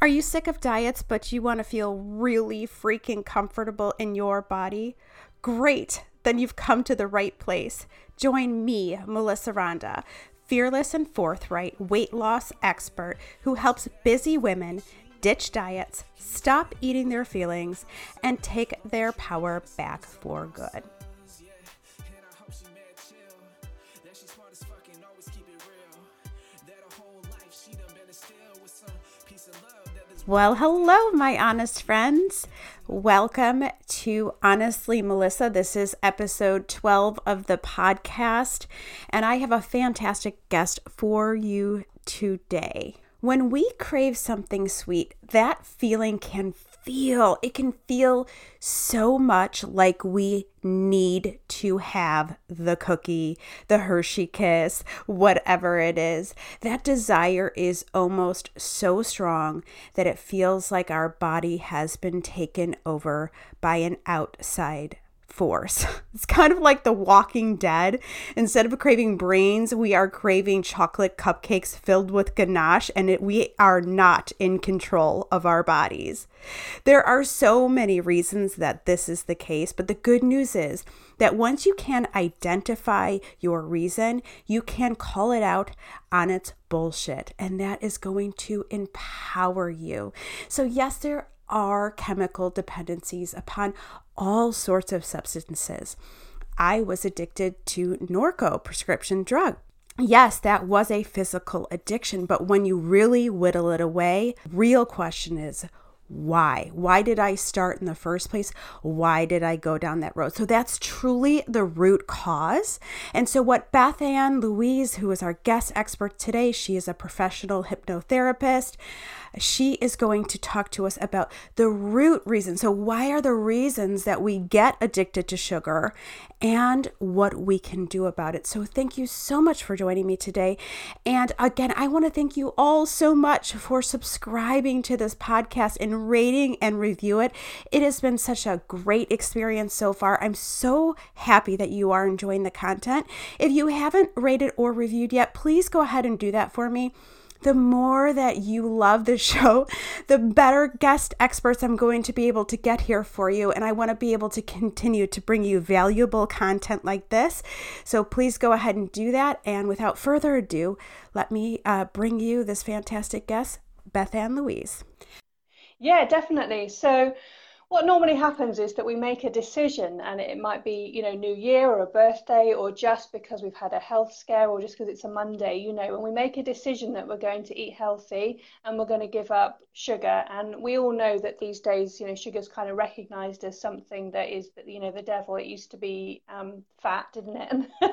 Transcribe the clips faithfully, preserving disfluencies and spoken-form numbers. Are you sick of diets, but you want to feel really freaking comfortable in your body? Great. Then you've come to the right place. Join me, Melissa Rhonda, fearless and forthright weight loss expert who helps busy women ditch diets, stop eating their feelings, and take their power back for good. Well, hello, my honest friends. Welcome to Honestly Melissa. This is episode twelve of the podcast, and I have a fantastic guest for you today. When we crave something sweet, that feeling can feel, it can feel so much like we need to have the cookie, the Hershey Kiss, whatever it is. That desire is almost so strong that it feels like our body has been taken over by an outside force. It's kind of like The Walking Dead. Instead of craving brains, we are craving chocolate cupcakes filled with ganache, and it, we are not in control of our bodies. There are so many reasons that this is the case, but the good news is that once you can identify your reason, you can call it out on its bullshit, and that is going to empower you. So yes, there are chemical dependencies upon all sorts of substances. I was addicted to Norco prescription drug. Yes, that was a physical addiction, but when you really whittle it away, real question is why? Why did I start in the first place? Why did I go down that road? So that's truly the root cause. And so what Bethan Louise, who is our guest expert today, she is a professional hypnotherapist. She is going to talk to us about the root reason. So why are the reasons that we get addicted to sugar and what we can do about it? So thank you so much for joining me today. And again, I want to thank you all so much for subscribing to this podcast and rating and review it. It has been such a great experience so far. I'm so happy that you are enjoying the content. If you haven't rated or reviewed yet, please go ahead and do that for me. The more that you love the show, the better guest experts I'm going to be able to get here for you. And I want to be able to continue to bring you valuable content like this. So please go ahead and do that. And without further ado, let me uh, bring you this fantastic guest, Bethan Louise. Yeah, definitely. So what normally happens is that we make a decision, and it might be, you know, New Year or a birthday, or just because we've had a health scare, or just because it's a Monday, you know, and we make a decision that we're going to eat healthy and we're going to give up sugar. And we all know that these days, you know, sugar's kind of recognized as something that is, you know, the devil. It used to be um, fat, didn't it? And, yeah,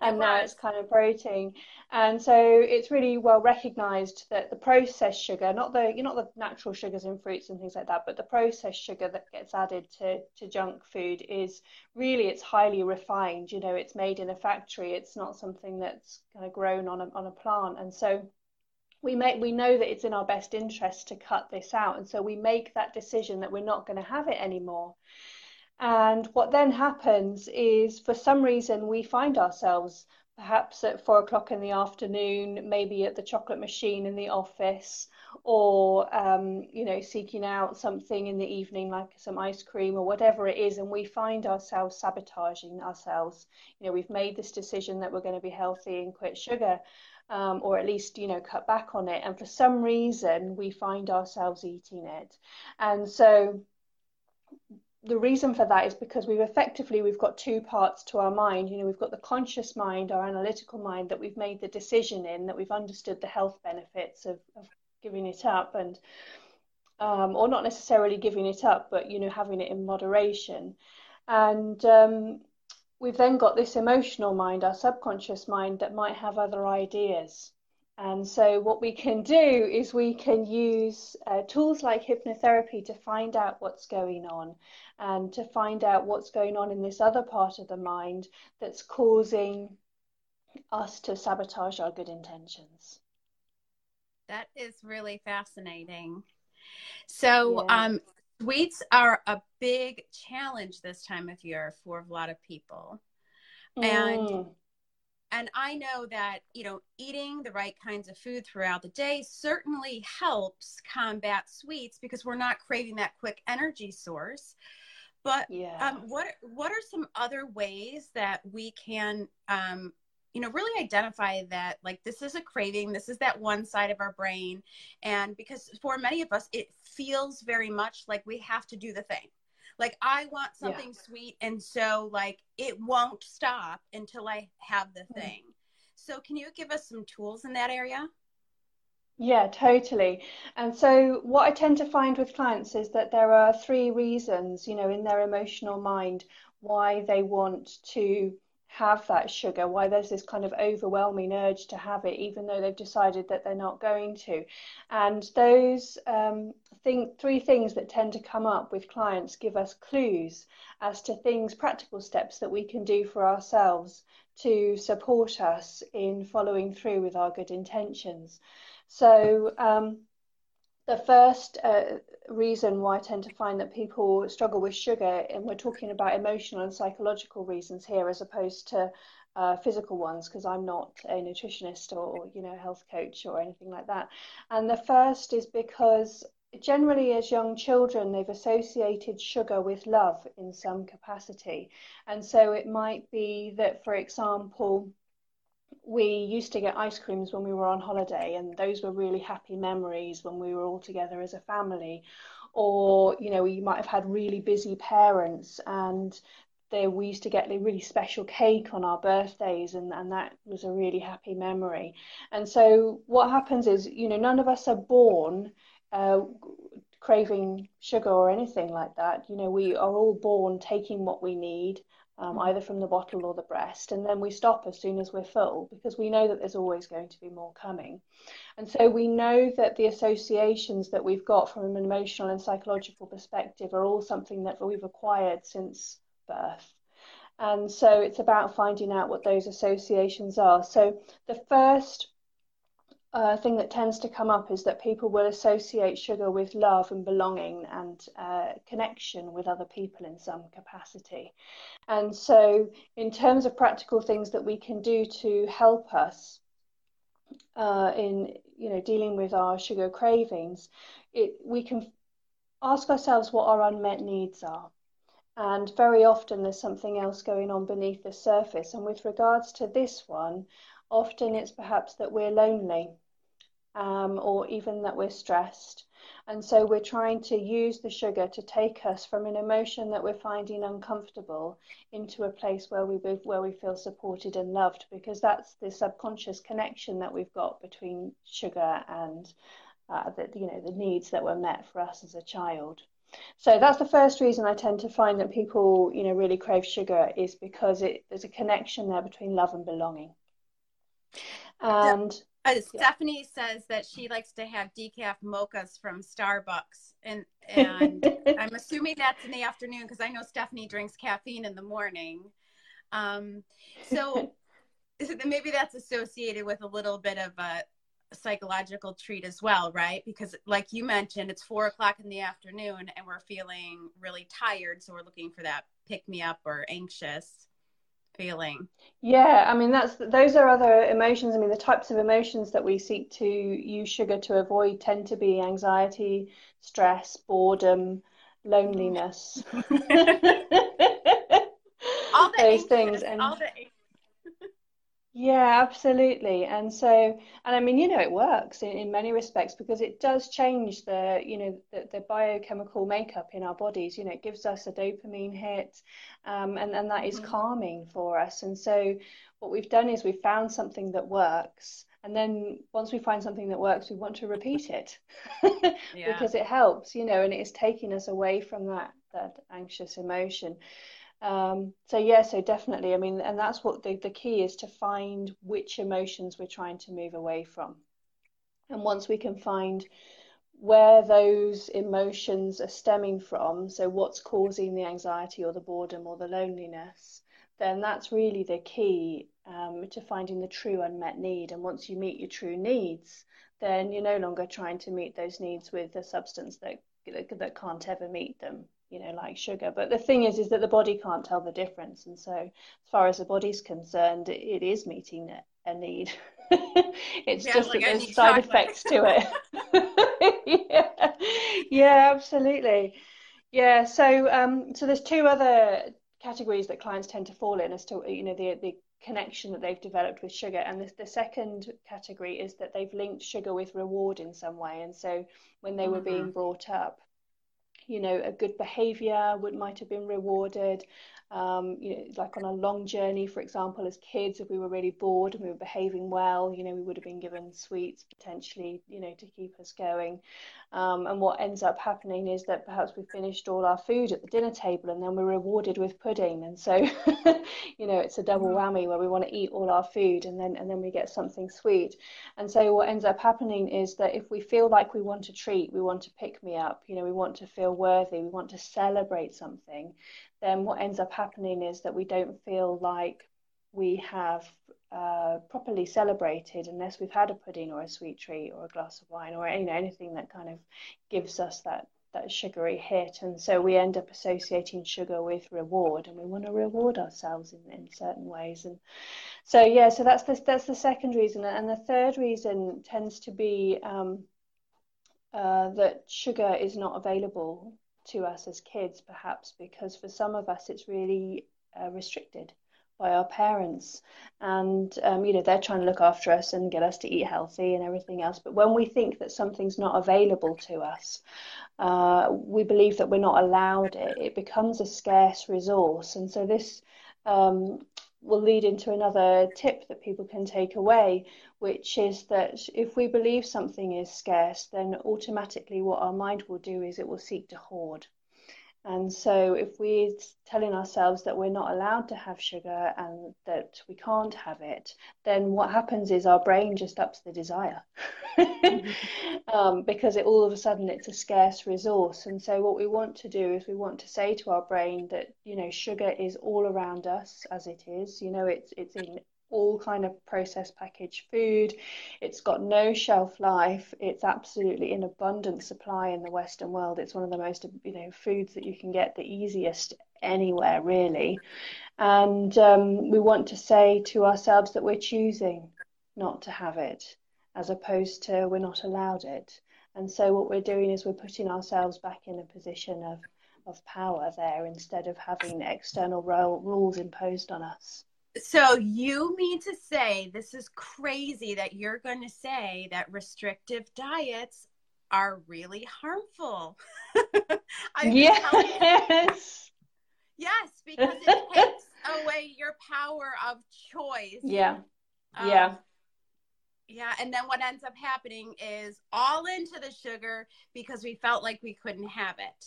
and it now it's kind of protein. And so it's really well recognized that the processed sugar, not the, you know, not the natural sugars in fruits and things like that, but the processed sugar sugar that gets added to, to junk food is really, it's highly refined. You know, it's made in a factory. It's not something that's kind of grown on a, on a plant. And so we make, we know that it's in our best interest to cut this out. And so we make that decision that we're not going to have it anymore. And what then happens is, for some reason, we find ourselves perhaps at four o'clock in the afternoon, maybe at the chocolate machine in the office, or, um, you know, seeking out something in the evening, like some ice cream or whatever it is. And we find ourselves sabotaging ourselves. You know, we've made this decision that we're going to be healthy and quit sugar, um, or at least, you know, cut back on it. And for some reason, we find ourselves eating it. And so the reason for that is because we've effectively, we've got two parts to our mind. You know, we've got the conscious mind, our analytical mind that we've made the decision in, that we've understood the health benefits of, of giving it up, and um, or not necessarily giving it up, but, you know, having it in moderation. And um, we've then got this emotional mind, our subconscious mind, that might have other ideas. And so what we can do is we can use uh, tools like hypnotherapy to find out what's going on, and to find out what's going on in this other part of the mind that's causing us to sabotage our good intentions. That is really fascinating. So yeah. um, sweets are a big challenge this time of year for a lot of people. Mm. And And I know that, you know, eating the right kinds of food throughout the day certainly helps combat sweets because we're not craving that quick energy source. But yeah. um, what, what are some other ways that we can, um, you know, really identify that, like, this is a craving, this is that one side of our brain. And because for many of us, it feels very much like we have to do the thing. Like, I want something yeah. sweet, and so, like, it won't stop until I have the thing. So can you give us some tools in that area? Yeah, totally. And so what I tend to find with clients is that there are three reasons, you know, in their emotional mind why they want to have that sugar, why there's this kind of overwhelming urge to have it, even though they've decided that they're not going to. And those um, thing, three things that tend to come up with clients give us clues as to things, practical steps that we can do for ourselves to support us in following through with our good intentions. So um, the first uh, reason why I tend to find that people struggle with sugar, and we're talking about emotional and psychological reasons here as opposed to uh, physical ones, because I'm not a nutritionist or, you know, health coach or anything like that. And the first is because generally as young children, they've associated sugar with love in some capacity. And so it might be that, for example, we used to get ice creams when we were on holiday, and those were really happy memories when we were all together as a family. Or, you know, we might have had really busy parents, and they, we used to get a really special cake on our birthdays, and, and that was a really happy memory. And so what happens is, you know, none of us are born uh, craving sugar or anything like that. You know, we are all born taking what we need, Um, either from the bottle or the breast, and then we stop as soon as we're full because we know that there's always going to be more coming. And so we know that the associations that we've got from an emotional and psychological perspective are all something that we've acquired since birth. And so it's about finding out what those associations are. So the first uh, thing that tends to come up is that people will associate sugar with love and belonging and uh, connection with other people in some capacity. And so in terms of practical things that we can do to help us uh, in, you know, dealing with our sugar cravings, it, we can ask ourselves what our unmet needs are. And very often there's something else going on beneath the surface. And with regards to this one, often it's perhaps that we're lonely um, or even that we're stressed. And so we're trying to use the sugar to take us from an emotion that we're finding uncomfortable into a place where we where we feel supported and loved, because that's the subconscious connection that we've got between sugar and uh, the, you know, the needs that were met for us as a child. So that's the first reason I tend to find that people, you know, really crave sugar, is because it, there's a connection there between love and belonging. And Uh, Stephanie yeah. says that she likes to have decaf mochas from Starbucks, and and I'm assuming that's in the afternoon because I know Stephanie drinks caffeine in the morning. Um, so, so maybe that's associated with a little bit of a psychological treat as well, right? Because like you mentioned, it's four o'clock in the afternoon and we're feeling really tired, so we're looking for that pick-me-up or anxious feeling. Yeah, I mean, that's those are other emotions. I mean, the types of emotions that we seek to use sugar to avoid tend to be anxiety, stress, boredom, loneliness. all the those things. And all the yeah, absolutely. And so, and I mean, you know, it works in, in many respects because it does change the, you know, the, the biochemical makeup in our bodies. You know, it gives us a dopamine hit, um, and, and that is calming for us. And so what we've done is we've found something that works. And then once we find something that works, we want to repeat it yeah. because it helps, you know, and it is taking us away from that, that anxious emotion. Um, so, yeah, so definitely, I mean, and that's what the, the key is, to find which emotions we're trying to move away from. And once we can find where those emotions are stemming from, so what's causing the anxiety or the boredom or the loneliness, then that's really the key um, to finding the true unmet need. And once you meet your true needs, then you're no longer trying to meet those needs with a substance that that, that can't ever meet them. you know, like sugar. But the thing is, is that the body can't tell the difference. And so as far as the body's concerned, it is meeting a need. It's yeah, just like that there's side effects to it. yeah. yeah, absolutely. Yeah. So, um, so there's two other categories that clients tend to fall in as to, you know, the, the connection that they've developed with sugar. And this, the second category is that they've linked sugar with reward in some way. And so when they mm-hmm. were being brought up, you know, a good behavior would might have been rewarded, um, you know, like on a long journey, for example, as kids, if we were really bored and we were behaving well, you know, we would have been given sweets potentially, you know, to keep us going. Um, and what ends up happening is that perhaps we finished all our food at the dinner table and then we're rewarded with pudding. And so, you know, it's a double whammy where we want to eat all our food and then and then we get something sweet. And so what ends up happening is that if we feel like we want a treat, we want to pick me up, you know, we want to feel worthy, we want to celebrate something, then what ends up happening is that we don't feel like we have uh, properly celebrated unless we've had a pudding or a sweet treat or a glass of wine or, you know, anything that kind of gives us that that sugary hit. And so we end up associating sugar with reward, and we want to reward ourselves in, in certain ways. And so yeah, so that's the, that's the second reason. And the third reason tends to be um Uh, that sugar is not available to us as kids, perhaps because for some of us it's really uh, restricted by our parents, and um, you know, they're trying to look after us and get us to eat healthy and everything else. But when we think that something's not available to us, uh, we believe that we're not allowed it. It becomes a scarce resource, and so this um, will lead into another tip that people can take away, which is that if we believe something is scarce, then automatically what our mind will do is it will seek to hoard. And so if we're telling ourselves that we're not allowed to have sugar and that we can't have it, then what happens is our brain just ups the desire mm-hmm. um, because it, all of a sudden it's a scarce resource. And so what we want to do is we want to say to our brain that, you know, sugar is all around us as it is. You know, it's it's in all kind of processed packaged food. It's got no shelf life. It's absolutely in abundant supply in the Western world. It's one of the most, you know, foods that you can get the easiest anywhere, really. And um, we want to say to ourselves that we're choosing not to have it, as opposed to we're not allowed it. And so what we're doing is we're putting ourselves back in a position of, of power there, instead of having external ro- rules imposed on us. So you mean to say, this is crazy that you're going to say that restrictive diets are really harmful. I mean, yes. Yes, because it takes away your power of choice. Yeah. Um, yeah. Yeah. And then what ends up happening is all into the sugar because we felt like we couldn't have it.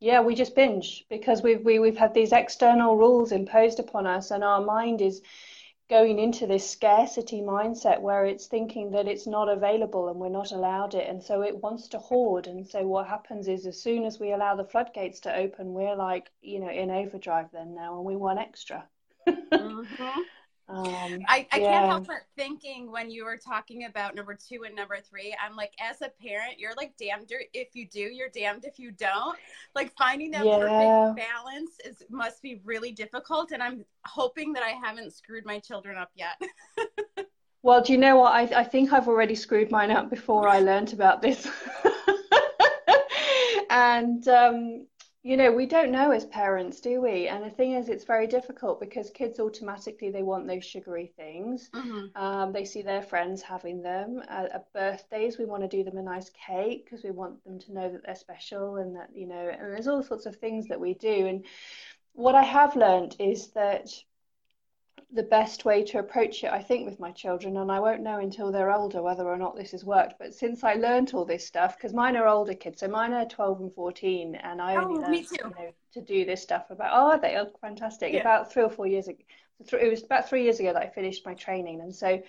Yeah, we just binge because we've we, we've had these external rules imposed upon us, and our mind is going into this scarcity mindset where it's thinking that it's not available and we're not allowed it, and so it wants to hoard. And so what happens is, as soon as we allow the floodgates to open, we're like, you know, in overdrive then now, and we want extra. Mm-hmm. Um, I, I yeah. can't help but thinking when you were talking about number two and number three, I'm like, as a parent, you're like damned if you do, you're damned if you don't. Like finding that yeah. perfect balance is must be really difficult. And I'm hoping that I haven't screwed my children up yet. Well, do you know what? I, I think I've already screwed mine up before I learned about this. And, um, you know, we don't know as parents, do we? And the thing is, it's very difficult because kids automatically, they want those sugary things. Mm-hmm. Um, they see their friends having them. At, at birthdays, we want to do them a nice cake because we want them to know that they're special and that, you know, and there's all sorts of things that we do. And what I have learned is that the best way to approach it, I think, with my children, and I won't know until they're older whether or not this has worked, but since I learnt all this stuff, because mine are older kids, so mine are twelve and fourteen, and I only oh, learned, you know, to do this stuff about, oh, are they are fantastic, yeah. about three or four years ago, it was about three years ago that I finished my training, and so,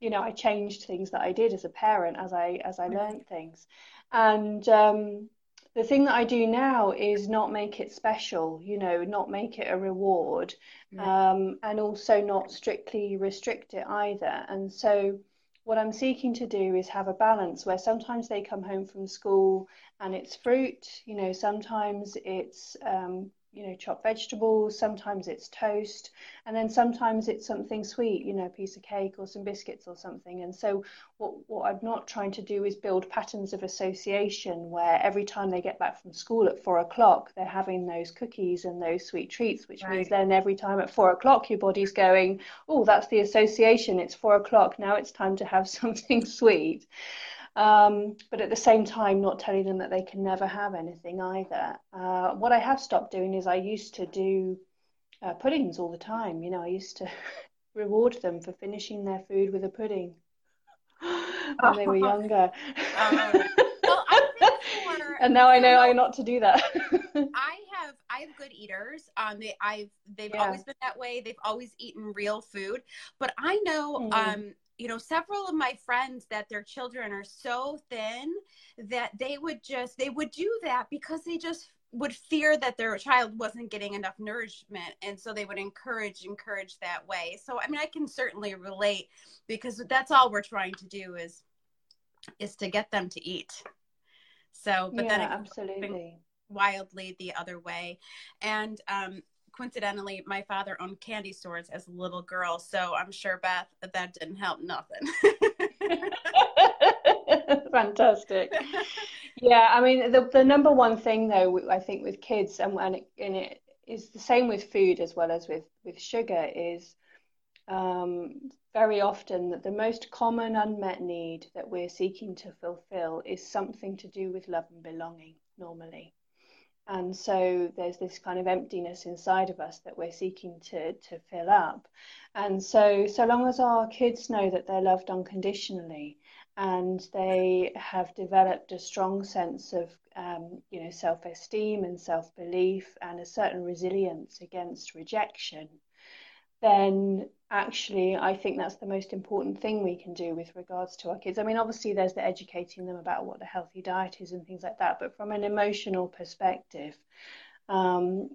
you know, I changed things that I did as a parent as I as I learnt things. And um the thing that I do now is not make it special, you know, not make it a reward, um, and also not strictly restrict it either. And so what I'm seeking to do is have a balance where sometimes they come home from school and it's fruit, you know, sometimes it's, um, you know, chopped vegetables, sometimes it's toast, and then sometimes it's something sweet, you know, a piece of cake or some biscuits or something. And so what, what I'm not trying to do is build patterns of association where every time they get back from school at four o'clock, they're having those cookies and those sweet treats, which right. means then every time at four o'clock, your body's going, oh, that's the association. It's four o'clock. Now it's time to have something sweet. Um, but at the same time, not telling them that they can never have anything either. Uh, what I have stopped doing is I used to do uh, puddings all the time. You know, I used to reward them for finishing their food with a pudding when they were younger. um, well, I think for, and now I know, know not to do that. I have I have good eaters. Um, they I've they've yeah. always been that way. They've always eaten real food. But I know. Mm. Um, You know, several of my friends that their children are so thin that they would just, they would do that because they just would fear that their child wasn't getting enough nourishment. And so they would encourage, encourage that way. So, I mean, I can certainly relate because that's all we're trying to do is, is to get them to eat. So, but yeah, then it absolutely wildly the other way. And, um, coincidentally, my father owned candy stores as a little girl, so I'm sure, Beth, that, that didn't help nothing. Fantastic. Yeah, I mean, the, the number one thing, though, I think with kids, and, and, it, and it is the same with food as well as with, with sugar, is um, very often that the most common unmet need that we're seeking to fulfill is something to do with love and belonging, normally. And so there's this kind of emptiness inside of us that we're seeking to to fill up. And so, so long as our kids know that they're loved unconditionally and they have developed a strong sense of, um, you know, self-esteem and self-belief and a certain resilience against rejection, then actually I think that's the most important thing we can do with regards to our kids. I mean, obviously there's the educating them about what the healthy diet is and things like that, but from an emotional perspective, um,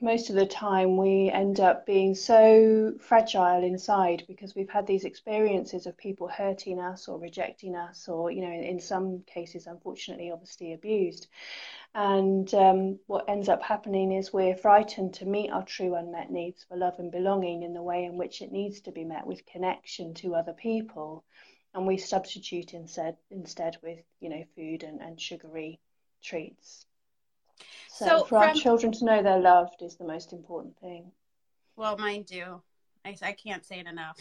most of the time we end up being so fragile inside because we've had these experiences of people hurting us or rejecting us or, you know, in some cases, unfortunately, obviously abused. And um, what ends up happening is we're frightened to meet our true unmet needs for love and belonging in the way in which it needs to be met with connection to other people. And we substitute instead, instead with, you know, food and, and sugary treats. So, so for from, our children to know they're loved is the most important thing. Well, mine do. I, I can't say it enough.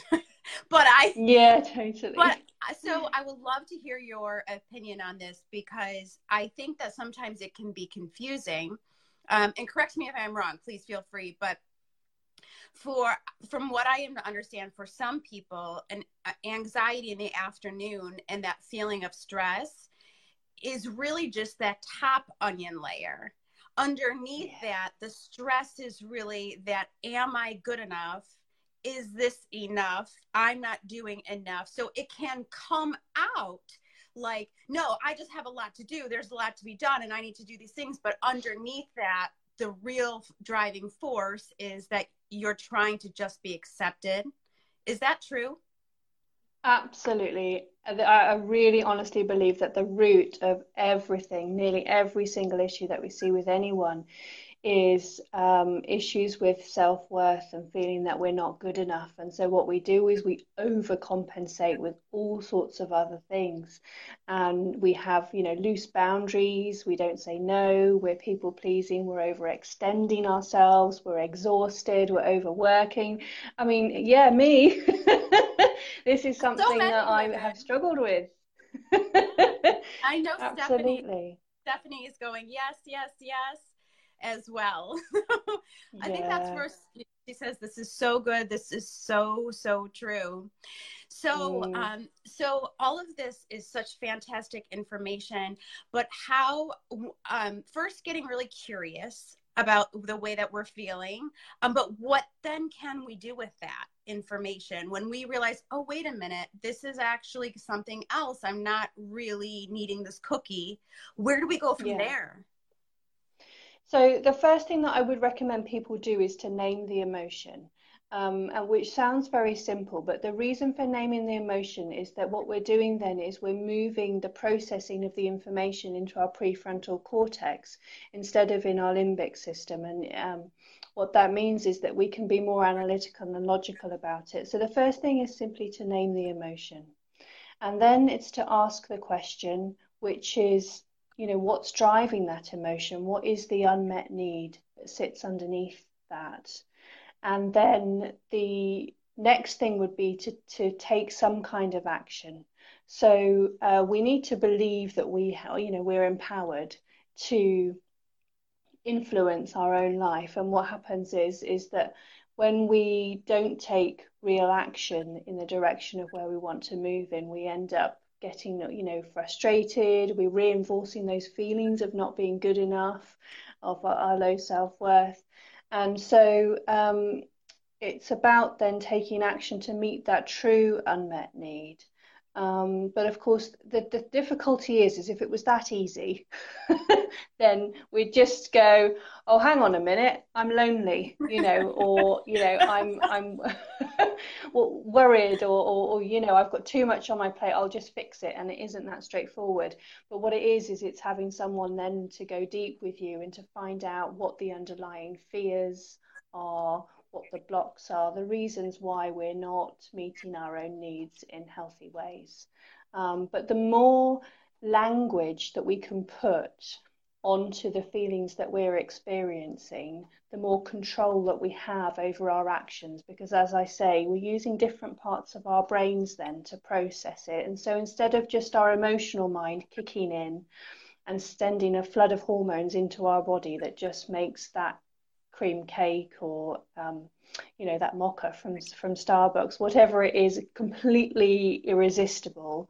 But I yeah totally. But so I would love to hear your opinion on this because I think that sometimes it can be confusing. Um, and correct me if I'm wrong. Please feel free. But for from what I am to understand, for some people, an uh, anxiety in the afternoon and that feeling of stress is really just that top onion layer. Underneath yeah. that, the stress is really that: am I good enough? Is this enough? I'm not doing enough. So it can come out like, no, I just have a lot to do. There's a lot to be done and I need to do these things. But underneath that, the real driving force is that you're trying to just be accepted. Is that true? Absolutely. I really honestly believe that the root of everything, nearly every single issue that we see with anyone, is um, issues with self-worth and feeling that we're not good enough. And so what we do is we overcompensate with all sorts of other things. And we have, you know, loose boundaries. We don't say no. We're people pleasing. We're overextending ourselves. We're exhausted. We're overworking. I mean, yeah, me. This is something so that I women. have struggled with. I know Absolutely. Stephanie. Stephanie is going, yes, yes, yes. as well. I yeah. think that's where she says, this is so good. This is so, so true. So, mm. um, so all of this is such fantastic information, but how, um, first getting really curious about the way that we're feeling, um, but what then can we do with that information when we realize, oh, wait a minute, this is actually something else. I'm not really needing this cookie. Where do we go from yeah. there? So the first thing that I would recommend people do is to name the emotion. um, and which sounds very simple, but the reason for naming the emotion is that what we're doing then is we're moving the processing of the information into our prefrontal cortex instead of in our limbic system. And um, what that means is that we can be more analytical and logical about it. So the first thing is simply to name the emotion. And then it's to ask the question, which is, you know, what's driving that emotion? What is the unmet need that sits underneath that? And then the next thing would be to, to take some kind of action. So uh, we need to believe that we, ha- you know, we're empowered to influence our own life. And what happens is, is that when we don't take real action in the direction of where we want to move in, we end up getting, you know, frustrated. We're reinforcing those feelings of not being good enough, of our, our low self-worth. And so um, it's about then taking action to meet that true unmet need. Um, but of course, the, the difficulty is, is if it was that easy, then we'd just go, oh, hang on a minute, I'm lonely, you know, or, you know, I'm I'm worried, or, or, or, you know, I've got too much on my plate, I'll just fix it. And it isn't that straightforward. But what it is, is it's having someone then to go deep with you and to find out what the underlying fears are, what the blocks are, the reasons why we're not meeting our own needs in healthy ways. Um, but the more language that we can put onto the feelings that we're experiencing, the more control that we have over our actions, because as I say, we're using different parts of our brains then to process it. And so instead of just our emotional mind kicking in and sending a flood of hormones into our body that just makes that cream cake or um, you know, that mocha from from Starbucks, whatever it is, completely irresistible.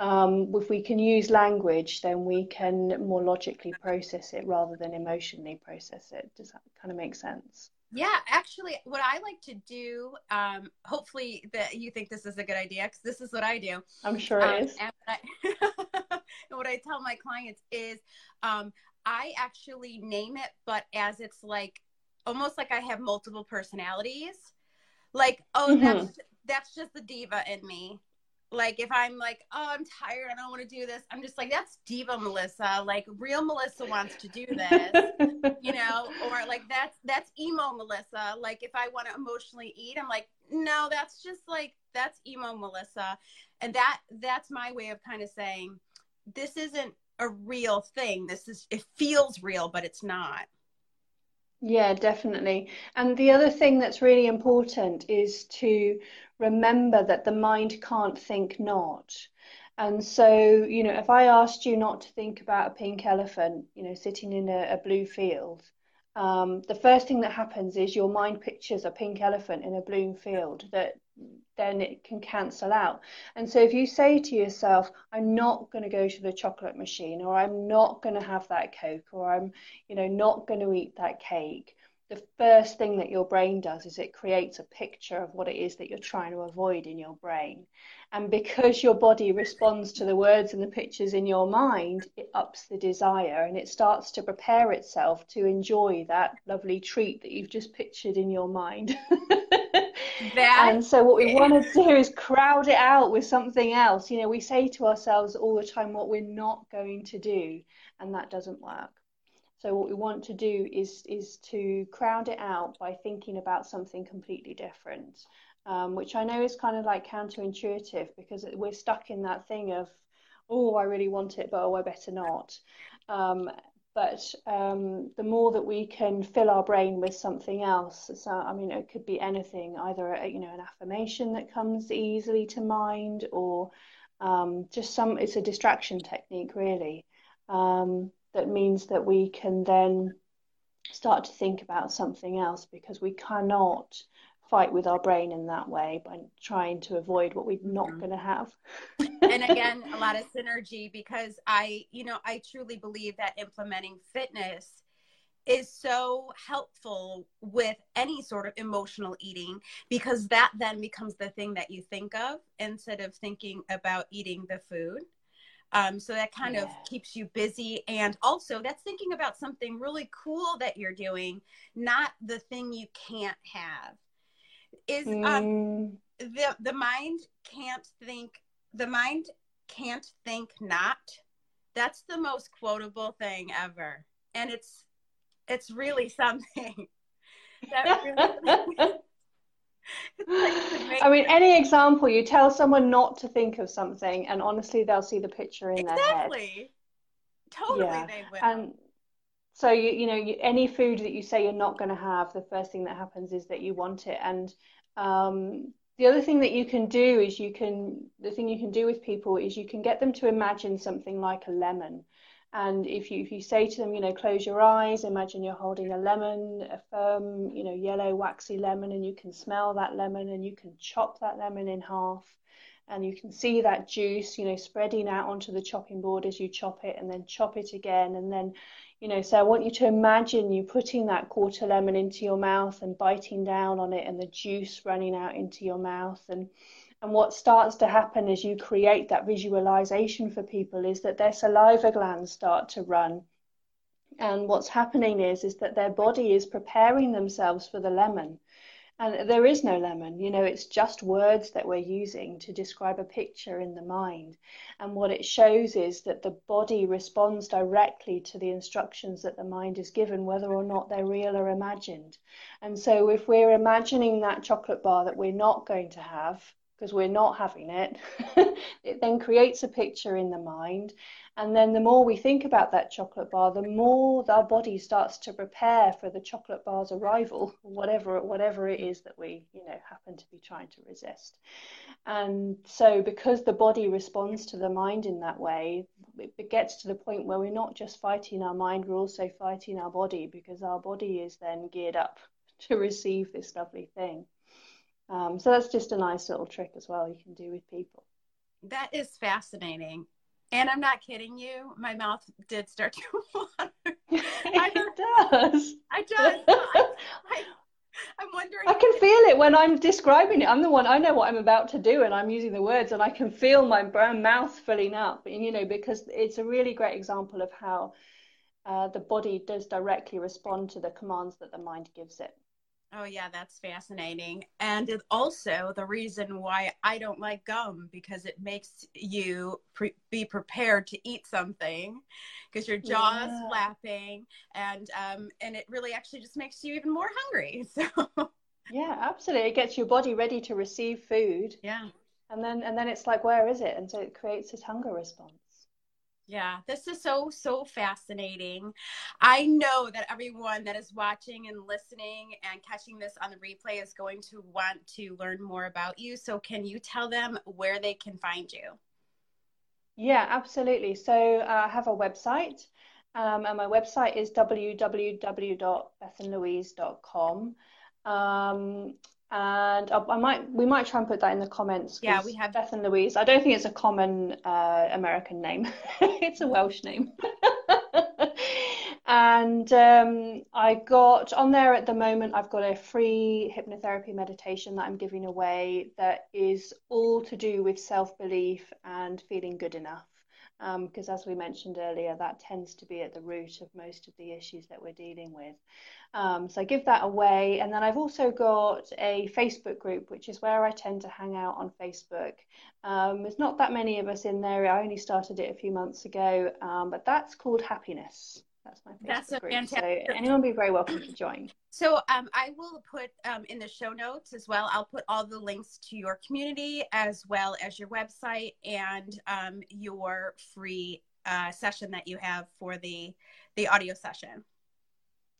Um, if we can use language, then we can more logically process it rather than emotionally process it. Does that kind of make sense? Yeah, actually, what I like to do, um, hopefully that you think this is a good idea, because this is what I do. I'm sure it um, is. And what, I, and what I tell my clients is um, I actually name it, but as it's like, almost like I have multiple personalities. Like, oh, mm-hmm. that's, that's just the diva in me. Like, if I'm like, oh, I'm tired, I don't want to do this, I'm just like, that's diva Melissa. Like, real Melissa wants to do this, you know? Or like, that's that's emo Melissa. Like, if I want to emotionally eat, I'm like, no, that's just like, that's emo Melissa. And that that's my way of kind of saying, this isn't a real thing. This is, it feels real, but it's not. Yeah, definitely. And the other thing that's really important is to remember that the mind can't think not. And so, you know, if I asked you not to think about a pink elephant, you know, sitting in a, a blue field, um, the first thing that happens is your mind pictures a pink elephant in a blue field that then it can cancel out. And so if you say to yourself, I'm not going to go to the chocolate machine, or I'm not going to have that Coke, or I'm, you know, not going to eat that cake, the first thing that your brain does is it creates a picture of what it is that you're trying to avoid in your brain. And because your body responds to the words and the pictures in your mind, it ups the desire and it starts to prepare itself to enjoy that lovely treat that you've just pictured in your mind. That and so what we want to do is crowd it out with something else. You know, we say to ourselves all the time what we're not going to do, and that doesn't work. So what we want to do is is to crowd it out by thinking about something completely different, um, which I know is kind of like counterintuitive, because we're stuck in that thing of, oh, I really want it, but oh, I better not. Um, But um, the more that we can fill our brain with something else, so I mean, it could be anything, either a, you know, an affirmation that comes easily to mind, or um, just some, it's a distraction technique really, um, that means that we can then start to think about something else, because we cannot fight with our brain in that way by trying to avoid what we're not mm-hmm. going to have. And again, a lot of synergy, because I, you know, I truly believe that implementing fitness is so helpful with any sort of emotional eating, because that then becomes the thing that you think of instead of thinking about eating the food. Um, so that kind yeah. of keeps you busy. And also that's thinking about something really cool that you're doing, not the thing you can't have. is mm. um, the the mind can't think. The mind can't think not. That's the most quotable thing ever, and it's it's really something. That really, I mean, any example, you tell someone not to think of something and honestly they'll see the picture in exactly. their head. Exactly. Totally yeah. they will. And so, you you know, you, any food that you say you're not going to have, the first thing that happens is that you want it. And um, the other thing that you can do is you can, the thing you can do with people is you can get them to imagine something like a lemon. And if you if you say to them, you know, close your eyes, imagine you're holding a lemon, a firm, you know, yellow waxy lemon, and you can smell that lemon and you can chop that lemon in half and you can see that juice, you know, spreading out onto the chopping board as you chop it, and then chop it again. And then, you know, so I want you to imagine you putting that quarter lemon into your mouth and biting down on it and the juice running out into your mouth. And And what starts to happen as you create that visualization for people is that their saliva glands start to run. And what's happening is, is that their body is preparing themselves for the lemon. And there is no lemon, you know, it's just words that we're using to describe a picture in the mind. And what it shows is that the body responds directly to the instructions that the mind is given, whether or not they're real or imagined. And so if we're imagining that chocolate bar that we're not going to have, because we're not having it, it then creates a picture in the mind. And then the more we think about that chocolate bar, the more our body starts to prepare for the chocolate bar's arrival, whatever whatever it is that we, you know, happen to be trying to resist. And so because the body responds to the mind in that way, it gets to the point where we're not just fighting our mind, we're also fighting our body, because our body is then geared up to receive this lovely thing. Um, so that's just a nice little trick as well you can do with people. That is fascinating. And I'm not kidding you. My mouth did start to water. it I, does. I just, I, I, I'm wondering. I can feel it when I'm describing it. I'm the one, I know what I'm about to do and I'm using the words and I can feel my mouth filling up. And, you know, because it's a really great example of how uh, the body does directly respond to the commands that the mind gives it. Oh, yeah, that's fascinating. And it's also the reason why I don't like gum, because it makes you pre- be prepared to eat something, because your jaw's yeah. flapping, and um, and it really actually just makes you even more hungry. So yeah, absolutely. It gets your body ready to receive food. Yeah. And then and then it's like, where is it? And so it creates this hunger response. Yeah, this is so, so fascinating. I know that everyone that is watching and listening and catching this on the replay is going to want to learn more about you. So can you tell them where they can find you? Yeah, absolutely. So uh, I have a website, um, and my website is w w w dot bethan louise dot com. Um, And I might, we might try and put that in the comments. Yeah, we have Bethan Louise. I don't think it's a common uh, American name. It's a Welsh name. And um, I got on there at the moment, I've got a free hypnotherapy meditation that I'm giving away that is all to do with self-belief and feeling good enough. Because um, as we mentioned earlier, that tends to be at the root of most of the issues that we're dealing with. Um, so I give that away. And then I've also got a Facebook group, which is where I tend to hang out on Facebook. Um, there's not that many of us in there. I only started it a few months ago, um, but that's called Happiness. That's my Facebook That's a group. Fantastic. So anyone be very welcome to join. So um, I will put um, in the show notes as well, I'll put all the links to your community as well as your website and um, your free uh, session that you have for the, the audio session.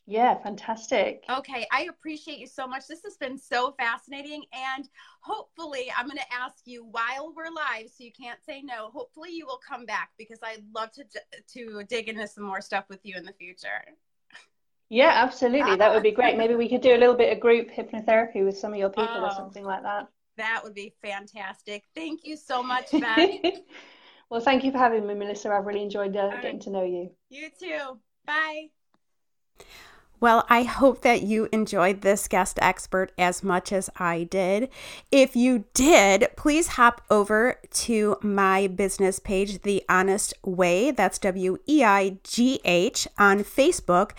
Yeah, fantastic. Okay, I appreciate you so much. This has been so fascinating, and hopefully I'm going to ask you while we're live, so you can't say no. Hopefully you will come back, because I'd love to to dig into some more stuff with you in the future. Yeah, absolutely. That would be great. Maybe we could do a little bit of group hypnotherapy with some of your people oh, or something like that. That would be fantastic. Thank you so much, Beth. Well, thank you for having me, Melissa. I've really enjoyed uh, getting to know you. You too. Bye. Well, I hope that you enjoyed this guest expert as much as I did. If you did, please hop over to my business page, The Honest Way, that's W E I G H, on Facebook.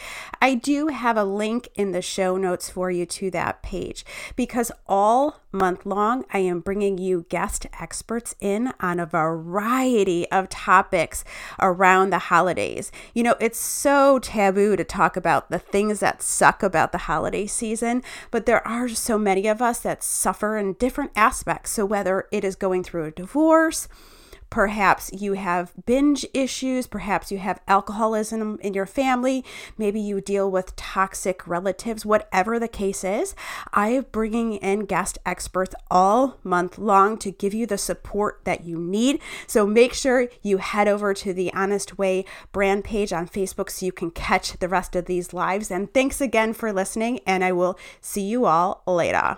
I do have a link in the show notes for you to that page, because all month long, I am bringing you guest experts in on a variety of topics around the holidays. You know, it's so taboo to talk about the things that suck about the holiday season, but there are so many of us that suffer in different aspects. So whether it is going through a divorce, perhaps you have binge issues, perhaps you have alcoholism in your family, maybe you deal with toxic relatives, whatever the case is, I am bringing in guest experts all month long to give you the support that you need. So make sure you head over to the Honest Way brand page on Facebook so you can catch the rest of these lives. And thanks again for listening, and I will see you all later.